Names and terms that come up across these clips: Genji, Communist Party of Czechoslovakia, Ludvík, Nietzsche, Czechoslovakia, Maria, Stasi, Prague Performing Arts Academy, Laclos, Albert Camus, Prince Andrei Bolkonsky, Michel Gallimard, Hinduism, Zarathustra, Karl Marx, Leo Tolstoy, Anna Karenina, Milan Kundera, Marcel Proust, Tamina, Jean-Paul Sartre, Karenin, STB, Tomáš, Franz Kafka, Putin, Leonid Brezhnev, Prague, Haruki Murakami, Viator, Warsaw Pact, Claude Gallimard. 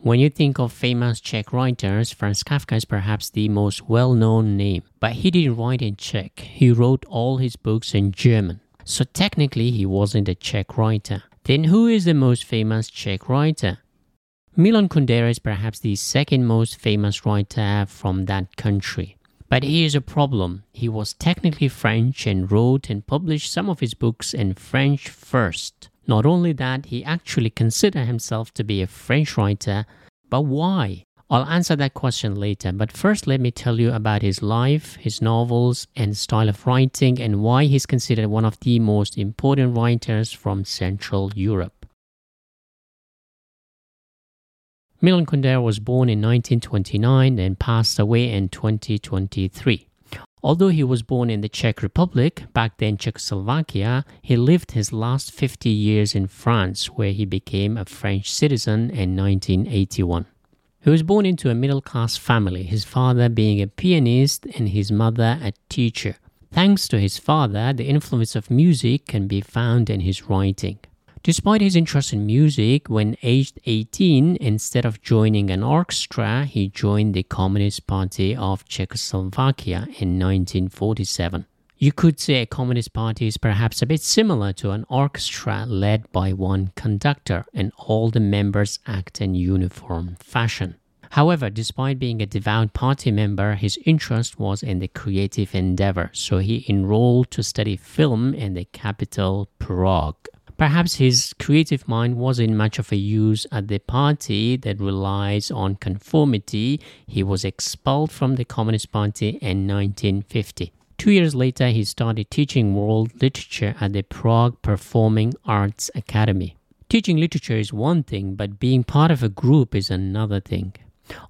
When you think of famous Czech writers, Franz Kafka is perhaps the most well-known name. But he didn't write in Czech. He wrote all his books in German. So technically, he wasn't a Czech writer. Then who is the most famous Czech writer? Milan Kundera is perhaps the second most famous writer from that country. But here's a problem. He was technically French and wrote and published some of his books in French first. Not only that, he actually considered himself to be a French writer, but why? I'll answer that question later, but first let me tell you about his life, his novels, and style of writing, and why he's considered one of the most important writers from Central Europe. Milan Kundera was born in 1929 and passed away in 2023. Although he was born in the Czech Republic, back then Czechoslovakia, he lived his last 50 years in France, where he became a French citizen in 1981. He was born into a middle-class family, his father being a pianist and his mother a teacher. Thanks to his father, the influence of music can be found in his writing. Despite his interest in music, when aged 18, instead of joining an orchestra, he joined the Communist Party of Czechoslovakia in 1947. You could say a Communist Party is perhaps a bit similar to an orchestra led by one conductor, and all the members act in uniform fashion. However, despite being a devout party member, his interest was in the creative endeavor, so he enrolled to study film in the capital, Prague. Perhaps his creative mind wasn't much of a use at the party that relies on conformity. He was expelled from the Communist Party in 1950. 2 years later, he started teaching world literature at the Prague Performing Arts Academy. Teaching literature is one thing, but being part of a group is another thing.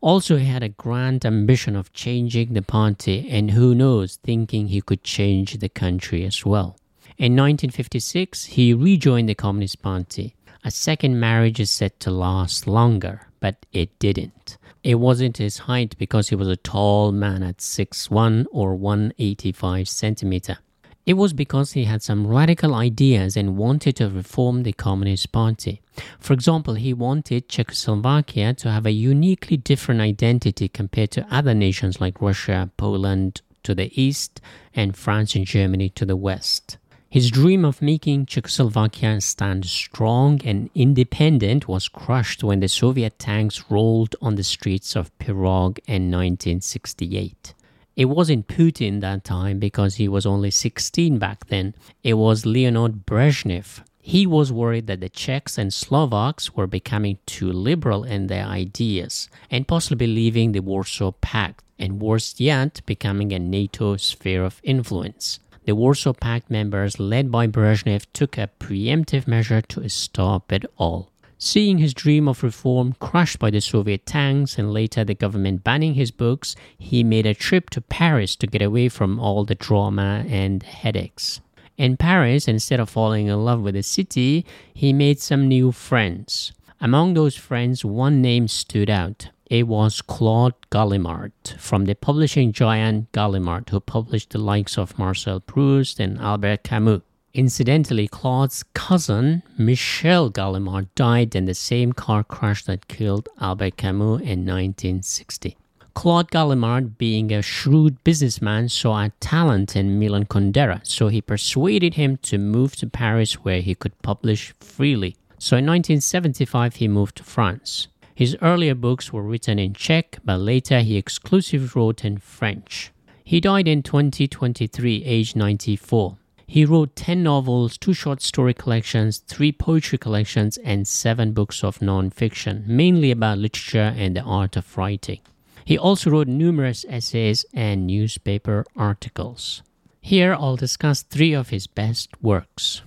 Also, he had a grand ambition of changing the party, and who knows, thinking he could change the country as well. In 1956, he rejoined the Communist Party. A second marriage is said to last longer, but it didn't. It wasn't his height because he was a tall man at 6'1" or 185 centimeter. It was because he had some radical ideas and wanted to reform the Communist Party. For example, he wanted Czechoslovakia to have a uniquely different identity compared to other nations like Russia, Poland to the east, and France and Germany to the west. His dream of making Czechoslovakia stand strong and independent was crushed when the Soviet tanks rolled on the streets of Prague in 1968. It wasn't Putin that time because he was only 16 back then. It was Leonid Brezhnev. He was worried that the Czechs and Slovaks were becoming too liberal in their ideas and possibly leaving the Warsaw Pact, and worse yet, becoming a NATO sphere of influence. The Warsaw Pact members, led by Brezhnev, took a preemptive measure to stop it all. Seeing his dream of reform crushed by the Soviet tanks and later the government banning his books, he made a trip to Paris to get away from all the drama and headaches. In Paris, instead of falling in love with the city, he made some new friends. Among those friends, one name stood out. It was Claude Gallimard, from the publishing giant Gallimard, who published the likes of Marcel Proust and Albert Camus. Incidentally, Claude's cousin, Michel Gallimard, died in the same car crash that killed Albert Camus in 1960. Claude Gallimard, being a shrewd businessman, saw a talent in Milan Kundera, so he persuaded him to move to Paris where he could publish freely. So in 1975, he moved to France. His earlier books were written in Czech, but later he exclusively wrote in French. He died in 2023, aged 94. He wrote 10 novels, 2 short story collections, 3 poetry collections, and 7 books of non-fiction, mainly about literature and the art of writing. He also wrote numerous essays and newspaper articles. Here I'll discuss 3 of his best works.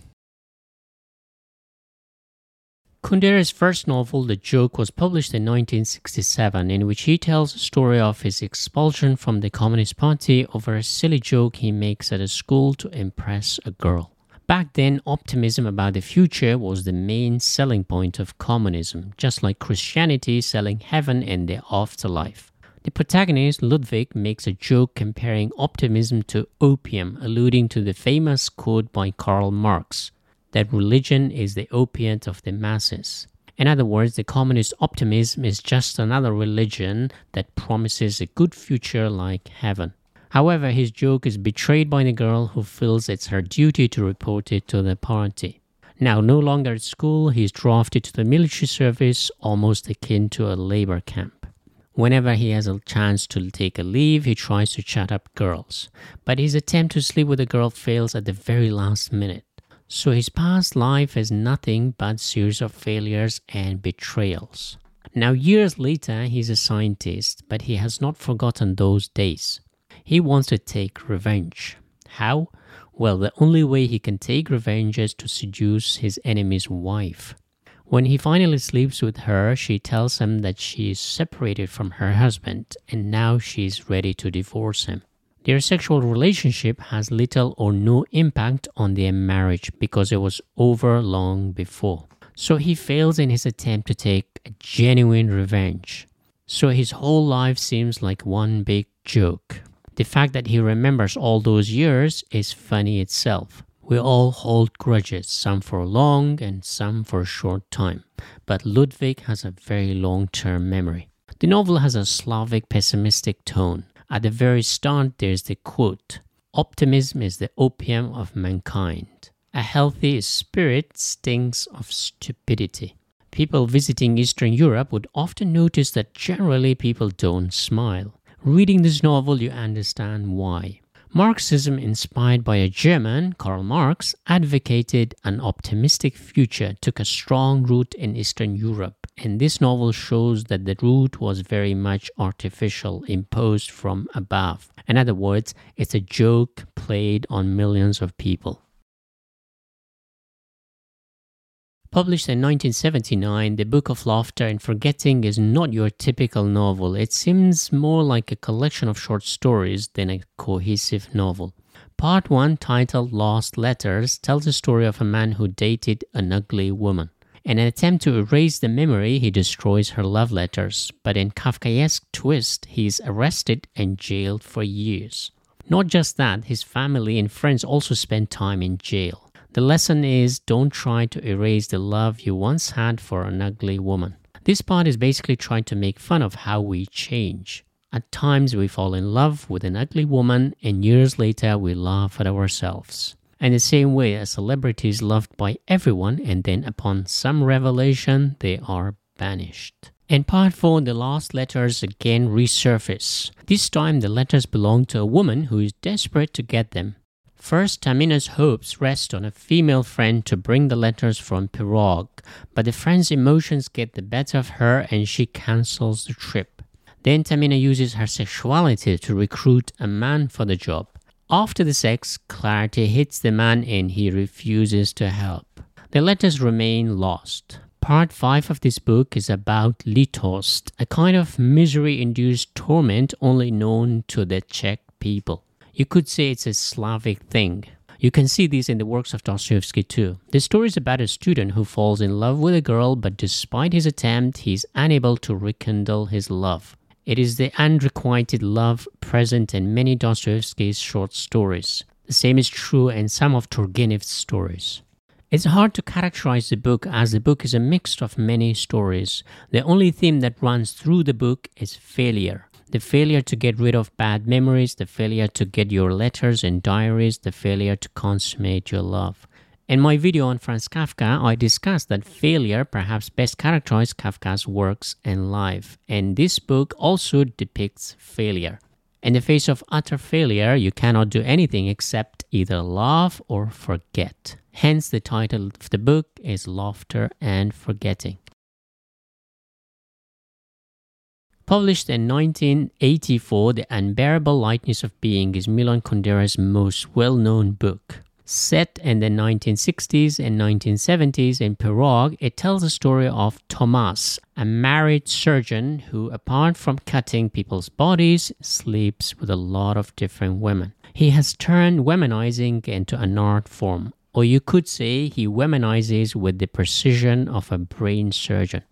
Kundera's first novel, The Joke, was published in 1967, in which he tells the story of his expulsion from the Communist Party over a silly joke he makes at a school to impress a girl. Back then, optimism about the future was the main selling point of communism, just like Christianity selling heaven and the afterlife. The protagonist, Ludvík, makes a joke comparing optimism to opium, alluding to the famous quote by Karl Marx, that religion is the opiate of the masses. In other words, the communist optimism is just another religion that promises a good future like heaven. However, his joke is betrayed by the girl, who feels it's her duty to report it to the party. Now no longer at school, he is drafted to the military service, almost akin to a labor camp. Whenever he has a chance to take a leave, he tries to chat up girls. But his attempt to sleep with a girl fails at the very last minute. So his past life is nothing but a series of failures and betrayals. Now years later, he's a scientist, but he has not forgotten those days. He wants to take revenge. How? Well, the only way he can take revenge is to seduce his enemy's wife. When he finally sleeps with her, she tells him that she is separated from her husband and now she is ready to divorce him. Their sexual relationship has little or no impact on their marriage because it was over long before. So he fails in his attempt to take a genuine revenge. So his whole life seems like one big joke. The fact that he remembers all those years is funny itself. We all hold grudges, some for long and some for a short time, but Ludvík has a very long-term memory. The novel has a Slavic pessimistic tone. At the very start, there's the quote, "Optimism is the opium of mankind. A healthy spirit stinks of stupidity." People visiting Eastern Europe would often notice that generally people don't smile. Reading this novel, you understand why. Marxism, inspired by a German, Karl Marx, advocated an optimistic future, took a strong root in Eastern Europe, and this novel shows that the root was very much artificial, imposed from above. In other words, it's a joke played on millions of people. Published in 1979, The Book of Laughter and Forgetting is not your typical novel. It seems more like a collection of short stories than a cohesive novel. Part 1, titled Lost Letters, tells the story of a man who dated an ugly woman. In an attempt to erase the memory, he destroys her love letters, but in Kafkaesque twist, he is arrested and jailed for years. Not just that, his family and friends also spend time in jail. The lesson is, don't try to erase the love you once had for an ugly woman. This part is basically trying to make fun of how we change. At times we fall in love with an ugly woman and years later we laugh at ourselves. In the same way, a celebrity is loved by everyone and then upon some revelation, they are banished. In part 4, the lost letters again resurface. This time the letters belong to a woman who is desperate to get them. First, Tamina's hopes rest on a female friend to bring the letters from Prague, but the friend's emotions get the better of her and she cancels the trip. Then Tamina uses her sexuality to recruit a man for the job. After the sex, clarity hits the man and he refuses to help. The letters remain lost. Part 5 of this book is about litost, a kind of misery-induced torment only known to the Czech people. You could say it's a Slavic thing. You can see this in the works of Dostoevsky too. The story is about a student who falls in love with a girl, but despite his attempt, he is unable to rekindle his love. It is the unrequited love present in many Dostoevsky's short stories. The same is true in some of Turgenev's stories. It's hard to characterize the book as the book is a mix of many stories. The only theme that runs through the book is failure. The failure to get rid of bad memories, the failure to get your letters and diaries, the failure to consummate your love. In my video on Franz Kafka, I discussed that failure perhaps best characterized Kafka's works and life, and this book also depicts failure. In the face of utter failure, you cannot do anything except either laugh or forget. Hence, the title of the book is Laughter and Forgetting. Published in 1984, The Unbearable Lightness of Being is Milan Kundera's most well-known book. Set in the 1960s and 1970s in Prague, it tells the story of Tomáš, a married surgeon who, apart from cutting people's bodies, sleeps with a lot of different women. He has turned womanizing into an art form, or you could say he womanizes with the precision of a brain surgeon.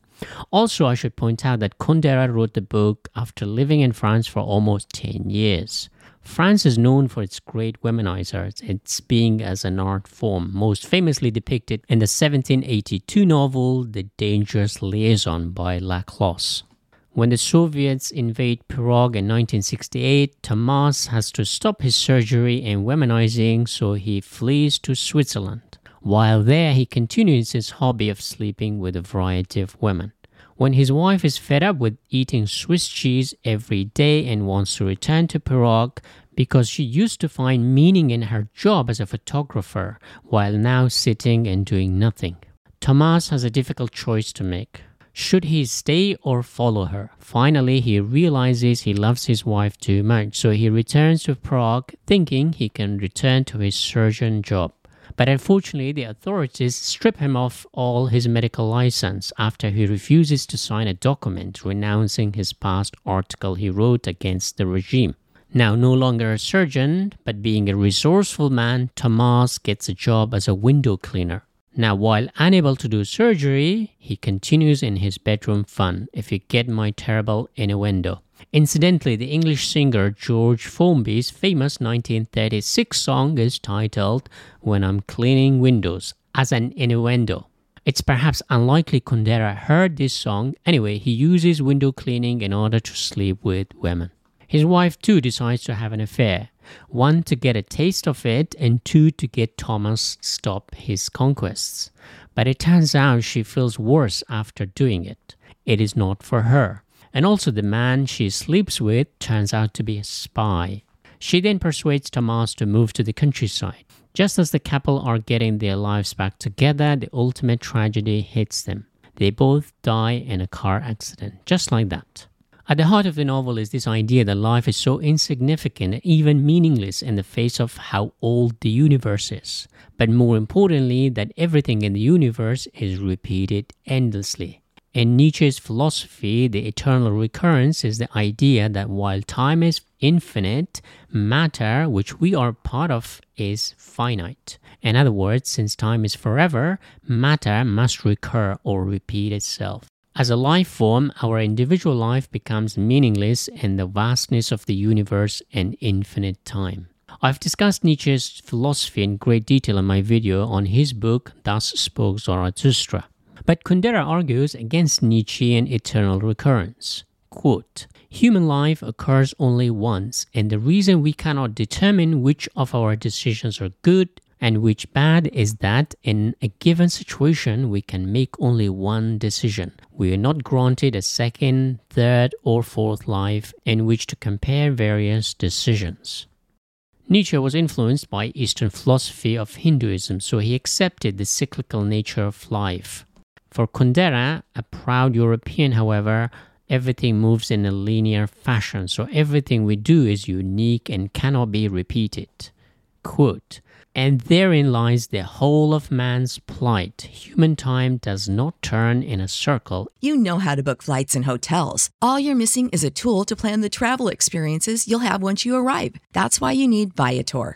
Also, I should point out that Kundera wrote the book after living in France for almost 10 years. France is known for its great womanizers, its being as an art form, most famously depicted in the 1782 novel The Dangerous Liaison by Laclos. When the Soviets invade Prague in 1968, Tomáš has to stop his surgery and womanizing, so he flees to Switzerland. While there, he continues his hobby of sleeping with a variety of women. When his wife is fed up with eating Swiss cheese every day and wants to return to Prague because she used to find meaning in her job as a photographer while now sitting and doing nothing, Tomáš has a difficult choice to make. Should he stay or follow her? Finally, he realizes he loves his wife too much, so he returns to Prague thinking he can return to his surgeon job. But unfortunately, the authorities strip him of all his medical license after he refuses to sign a document renouncing his past article he wrote against the regime. Now no longer a surgeon, but being a resourceful man, Tomáš gets a job as a window cleaner. Now while unable to do surgery, he continues in his bedroom fun, if you get my terrible innuendo. Incidentally, the English singer George Formby's famous 1936 song is titled When I'm Cleaning Windows, as an innuendo. It's perhaps unlikely Kundera heard this song. Anyway, he uses window cleaning in order to sleep with women. His wife too decides to have an affair, one to get a taste of it and two to get Tomáš stop his conquests. But it turns out she feels worse after doing it. It is not for her. And also the man she sleeps with turns out to be a spy. She then persuades Tomáš to move to the countryside. Just as the couple are getting their lives back together, the ultimate tragedy hits them. They both die in a car accident, just like that. At the heart of the novel is this idea that life is so insignificant and even meaningless in the face of how old the universe is. But more importantly, that everything in the universe is repeated endlessly. In Nietzsche's philosophy, the eternal recurrence is the idea that while time is infinite, matter, which we are part of, is finite. In other words, since time is forever, matter must recur or repeat itself. As a life form, our individual life becomes meaningless in the vastness of the universe and infinite time. I've discussed Nietzsche's philosophy in great detail in my video on his book, Thus Spoke Zarathustra. But Kundera argues against Nietzschean eternal recurrence. Quote, "Human life occurs only once, and the reason we cannot determine which of our decisions are good and which bad is that in a given situation we can make only one decision. We are not granted a second, third, or fourth life in which to compare various decisions." Nietzsche was influenced by Eastern philosophy of Hinduism, so he accepted the cyclical nature of life. For Kundera, a proud European, however, everything moves in a linear fashion, so everything we do is unique and cannot be repeated. Quote, "And therein lies the whole of man's plight. Human time does not turn in a circle." You know how to book flights and hotels. All you're missing is a tool to plan the travel experiences you'll have once you arrive. That's why you need Viator.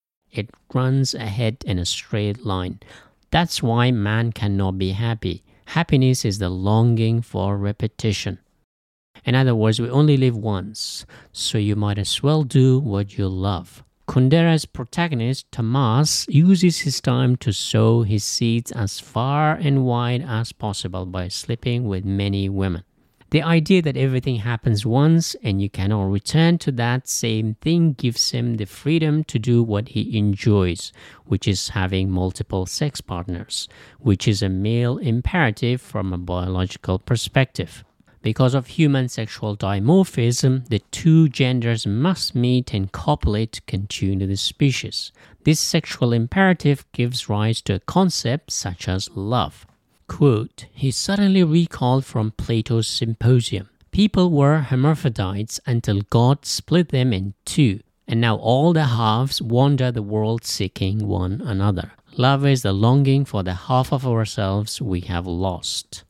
It runs ahead in a straight line. That's why man cannot be happy. Happiness is the longing for repetition. In other words, we only live once, so you might as well do what you love. Kundera's protagonist, Tomáš, uses his time to sow his seeds as far and wide as possible by sleeping with many women. The idea that everything happens once and you cannot return to that same thing gives him the freedom to do what he enjoys, which is having multiple sex partners, which is a male imperative from a biological perspective. Because of human sexual dimorphism, the two genders must meet and copulate to continue the species. This sexual imperative gives rise to a concept such as love. Quote, he suddenly recalled from Plato's Symposium, people were hermaphrodites until God split them in two, and now all the halves wander the world seeking one another. Love is the longing for the half of ourselves we have lost.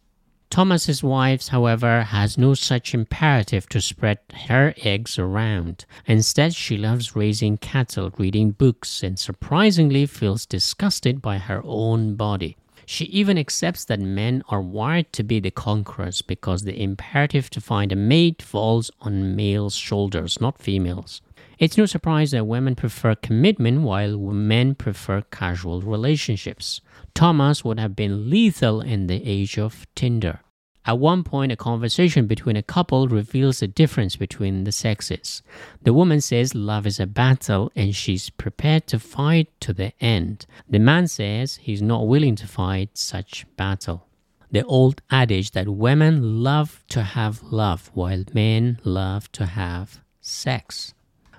Tomáš's wife, however, has no such imperative to spread her eggs around. Instead, she loves raising cattle, reading books, and surprisingly feels disgusted by her own body. She even accepts that men are wired to be the conquerors because the imperative to find a mate falls on males' shoulders, not females. It's no surprise that women prefer commitment while men prefer casual relationships. Tomáš would have been lethal in the age of Tinder. At one point, a conversation between a couple reveals the difference between the sexes. The woman says love is a battle and she's prepared to fight to the end. The man says he's not willing to fight such battle. The old adage that women love to have love while men love to have sex.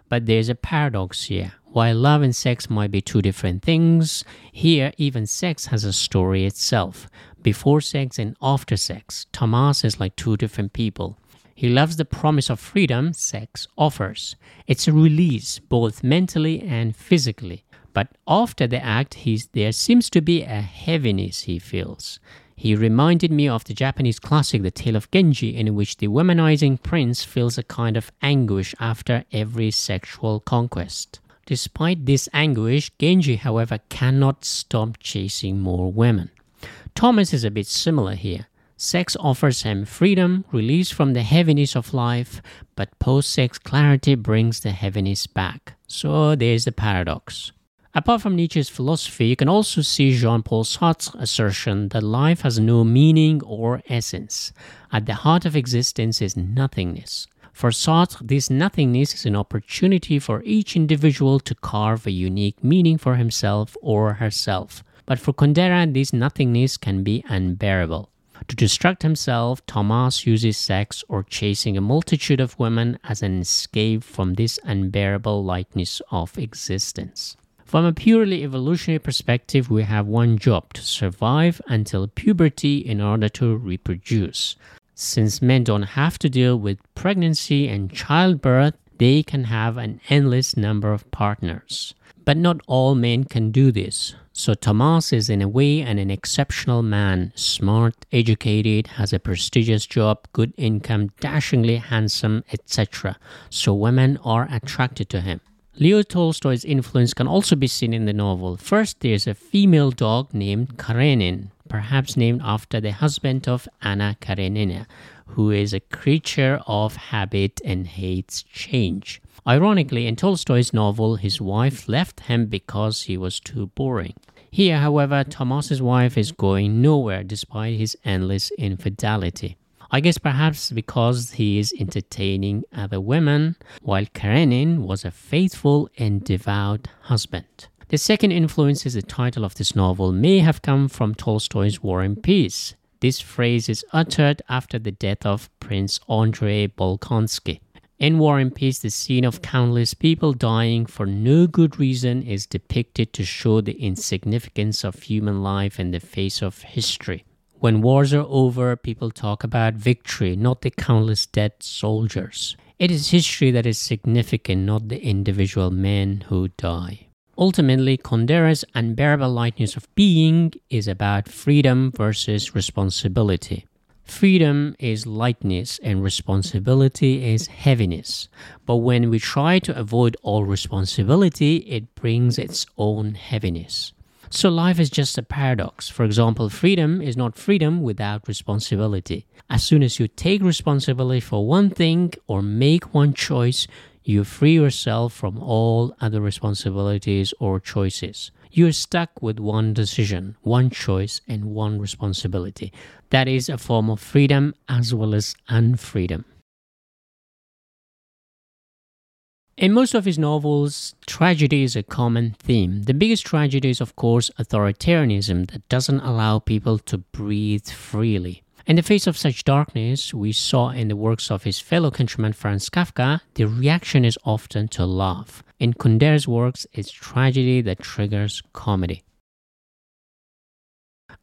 But there's a paradox here. While love and sex might be two different things, here even sex has a story itself. Before sex and after sex, Tomáš is like two different people. He loves the promise of freedom sex offers. It's a release, both mentally and physically. But after the act, there seems to be a heaviness he feels. He reminded me of the Japanese classic The Tale of Genji, in which the womanizing prince feels a kind of anguish after every sexual conquest. Despite this anguish, Genji, however, cannot stop chasing more women. Tomáš is a bit similar here. Sex offers him freedom, release from the heaviness of life, but post-sex clarity brings the heaviness back. So there's the paradox. Apart from Nietzsche's philosophy, you can also see Jean-Paul Sartre's assertion that life has no meaning or essence. At the heart of existence is nothingness. For Sartre, this nothingness is an opportunity for each individual to carve a unique meaning for himself or herself. But for Kundera, this nothingness can be unbearable. To distract himself, Tomáš uses sex or chasing a multitude of women as an escape from this unbearable lightness of existence. From a purely evolutionary perspective, we have one job: to survive until puberty in order to reproduce. Since men don't have to deal with pregnancy and childbirth, they can have an endless number of partners. But not all men can do this. So Tomáš is in a way an exceptional man, smart, educated, has a prestigious job, good income, dashingly handsome, etc. So women are attracted to him. Leo Tolstoy's influence can also be seen in the novel. First, there's a female dog named Karenin, perhaps named after the husband of Anna Karenina, who is a creature of habit and hates change. Ironically, in Tolstoy's novel, his wife left him because he was too boring. Here, however, Tomáš's wife is going nowhere despite his endless infidelity. I guess perhaps because he is entertaining other women, while Karenin was a faithful and devout husband. The second influence is the title of this novel may have come from Tolstoy's War and Peace. This phrase is uttered after the death of Prince Andrei Bolkonsky. In War and Peace, the scene of countless people dying for no good reason is depicted to show the insignificance of human life in the face of history. When wars are over, people talk about victory, not the countless dead soldiers. It is history that is significant, not the individual men who die. Ultimately, Kundera's Unbearable Lightness of Being is about freedom versus responsibility. Freedom is lightness and responsibility is heaviness. But when we try to avoid all responsibility, it brings its own heaviness. So life is just a paradox. For example, freedom is not freedom without responsibility. As soon as you take responsibility for one thing or make one choice, you free yourself from all other responsibilities or choices. You're stuck with one decision, one choice, and one responsibility. That is a form of freedom as well as unfreedom. In most of his novels, tragedy is a common theme. The biggest tragedy is, of course, authoritarianism that doesn't allow people to breathe freely. In the face of such darkness, we saw in the works of his fellow countryman Franz Kafka, the reaction is often to laugh. In Kundera's works, it's tragedy that triggers comedy.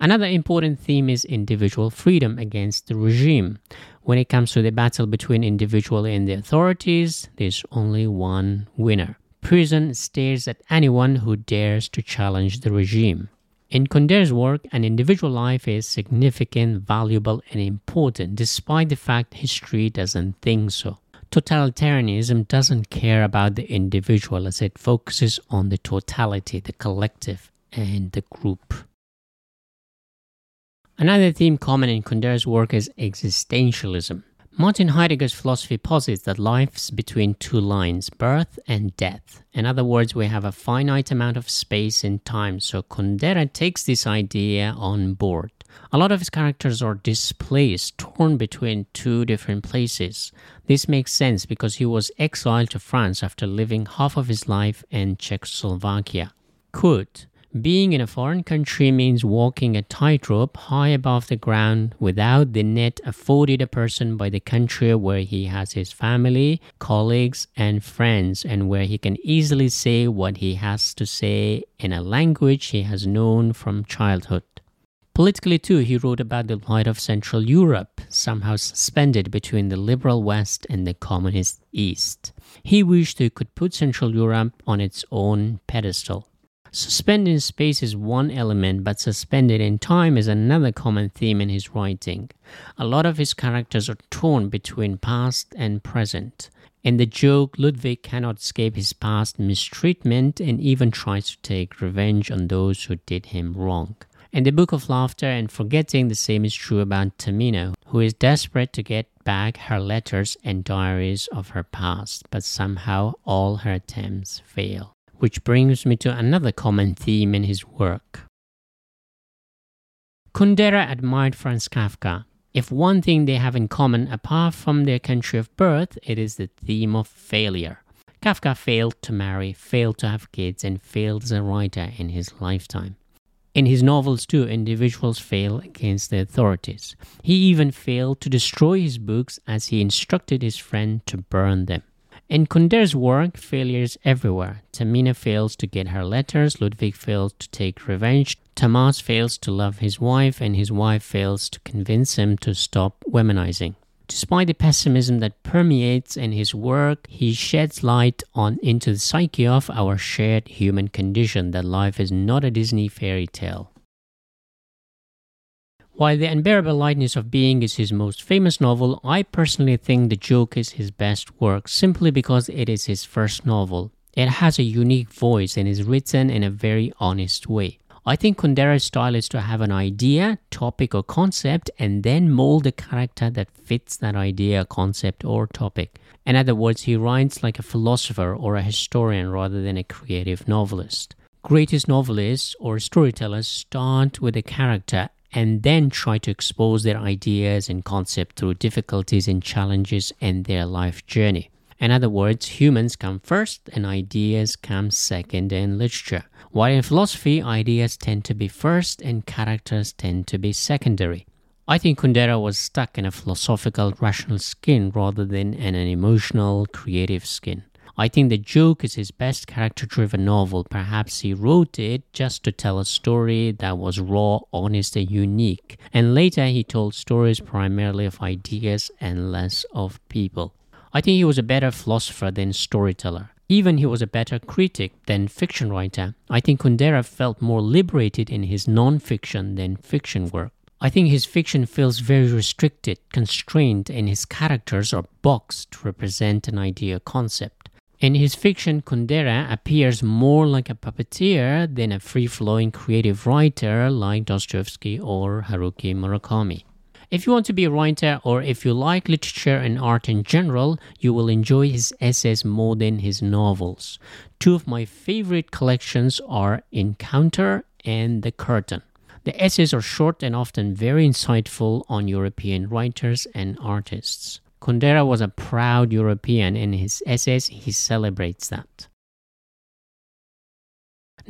Another important theme is individual freedom against the regime. When it comes to the battle between individual and the authorities, there's only one winner. Prison stares at anyone who dares to challenge the regime. In Kundera's work, an individual life is significant, valuable, and important, despite the fact history doesn't think so. Totalitarianism doesn't care about the individual as it focuses on the totality, the collective, and the group. Another theme common in Kundera's work is existentialism. Martin Heidegger's philosophy posits that life's between two lines, birth and death. In other words, we have a finite amount of space and time, so Kundera takes this idea on board. A lot of his characters are displaced, torn between two different places. This makes sense because he was exiled to France after living half of his life in Czechoslovakia. Quote, "Being in a foreign country means walking a tightrope high above the ground without the net afforded a person by the country where he has his family, colleagues, and friends, and where he can easily say what he has to say in a language he has known from childhood." Politically too, he wrote about the plight of Central Europe, somehow suspended between the liberal West and the communist East. He wished he could put Central Europe on its own pedestal. Suspended in space is one element, but suspended in time is another common theme in his writing. A lot of his characters are torn between past and present. In the joke, Ludvík cannot escape his past mistreatment and even tries to take revenge on those who did him wrong. In the Book of Laughter and Forgetting, the same is true about Tamina, who is desperate to get back her letters and diaries of her past, but somehow all her attempts fail. Which brings me to another common theme in his work. Kundera admired Franz Kafka. If one thing they have in common apart from their country of birth, it is the theme of failure. Kafka failed to marry, failed to have kids, and failed as a writer in his lifetime. In his novels too, individuals fail against the authorities. He even failed to destroy his books as he instructed his friend to burn them. In Kundera's work, failure is everywhere. Tamina fails to get her letters, Ludvík fails to take revenge, Tomáš fails to love his wife, and his wife fails to convince him to stop womanizing. Despite the pessimism that permeates in his work, he sheds light into the psyche of our shared human condition, that life is not a Disney fairy tale. While The Unbearable Lightness of Being is his most famous novel, I personally think The Joke is his best work, simply because it is his first novel. It has a unique voice and is written in a very honest way. I think Kundera's style is to have an idea, topic or concept, and then mold a character that fits that idea, concept or topic. In other words, he writes like a philosopher or a historian rather than a creative novelist. Greatest novelists or storytellers start with a character and then try to expose their ideas and concept through difficulties and challenges in their life journey. In other words, humans come first and ideas come second in literature. While in philosophy, ideas tend to be first and characters tend to be secondary. I think Kundera was stuck in a philosophical, rational skin rather than in an emotional, creative skin. I think The Joke is his best character-driven novel. Perhaps he wrote it just to tell a story that was raw, honest, and unique. And later he told stories primarily of ideas and less of people. I think he was a better philosopher than storyteller. Even he was a better critic than fiction writer. I think Kundera felt more liberated in his non-fiction than fiction work. I think his fiction feels very restricted, constrained, and his characters are boxed to represent an idea or concept. In his fiction, Kundera appears more like a puppeteer than a free-flowing creative writer like Dostoevsky or Haruki Murakami. If you want to be a writer, or if you like literature and art in general, you will enjoy his essays more than his novels. Two of my favorite collections are Encounter and The Curtain. The essays are short and often very insightful on European writers and artists. Kundera was a proud European. In his essays, he celebrates that.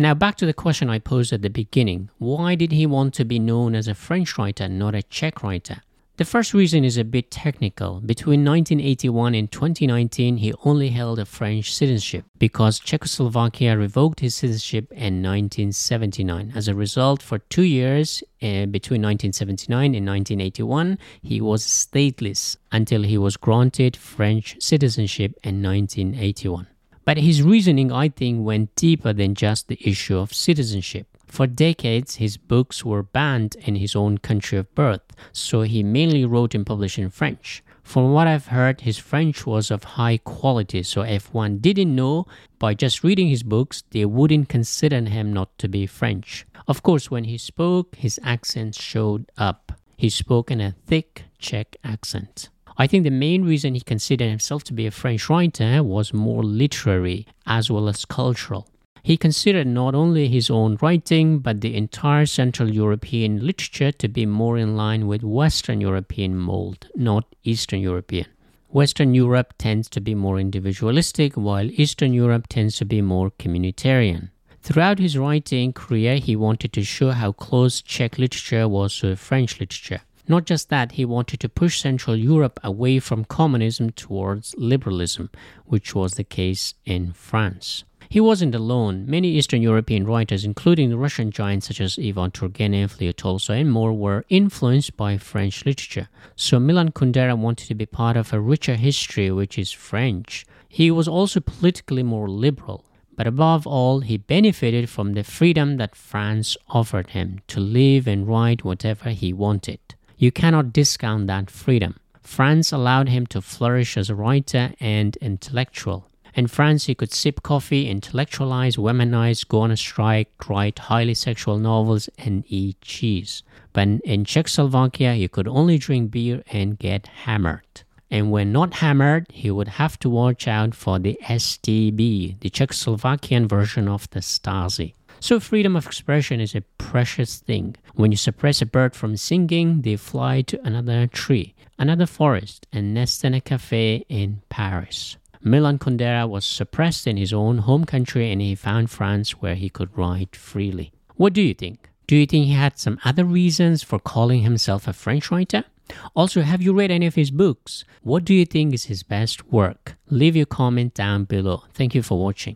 Now back to the question I posed at the beginning. Why did he want to be known as a French writer, not a Czech writer? The first reason is a bit technical. Between 1981 and 2019, he only held a French citizenship because Czechoslovakia revoked his citizenship in 1979. As a result, for 2 years, between 1979 and 1981, he was stateless until he was granted French citizenship in 1981. But his reasoning, I think, went deeper than just the issue of citizenship. For decades, his books were banned in his own country of birth, so he mainly wrote and published in French. From what I've heard, his French was of high quality, so if one didn't know by just reading his books, they wouldn't consider him not to be French. Of course, when he spoke, his accent showed up. He spoke in a thick Czech accent. I think the main reason he considered himself to be a French writer was more literary as well as cultural. He considered not only his own writing, but the entire Central European literature to be more in line with Western European mold, not Eastern European. Western Europe tends to be more individualistic, while Eastern Europe tends to be more communitarian. Throughout his writing career, he wanted to show how close Czech literature was to French literature. Not just that, he wanted to push Central Europe away from communism towards liberalism, which was the case in France. He wasn't alone. Many Eastern European writers, including the Russian giants such as Ivan Turgenev, Leo Tolstoy, and more, were influenced by French literature. So Milan Kundera wanted to be part of a richer history, which is French. He was also politically more liberal. But above all, he benefited from the freedom that France offered him to live and write whatever he wanted. You cannot discount that freedom. France allowed him to flourish as a writer and intellectual. In France, he could sip coffee, intellectualize, womanize, go on a strike, write highly sexual novels, and eat cheese. But in Czechoslovakia, he could only drink beer and get hammered. And when not hammered, he would have to watch out for the STB, the Czechoslovakian version of the Stasi. So freedom of expression is a precious thing. When you suppress a bird from singing, they fly to another tree, another forest, and nest in a cafe in Paris. Milan Kundera was suppressed in his own home country, and he found France where he could write freely. What do you think? Do you think he had some other reasons for calling himself a French writer? Also, have you read any of his books? What do you think is his best work? Leave your comment down below. Thank you for watching.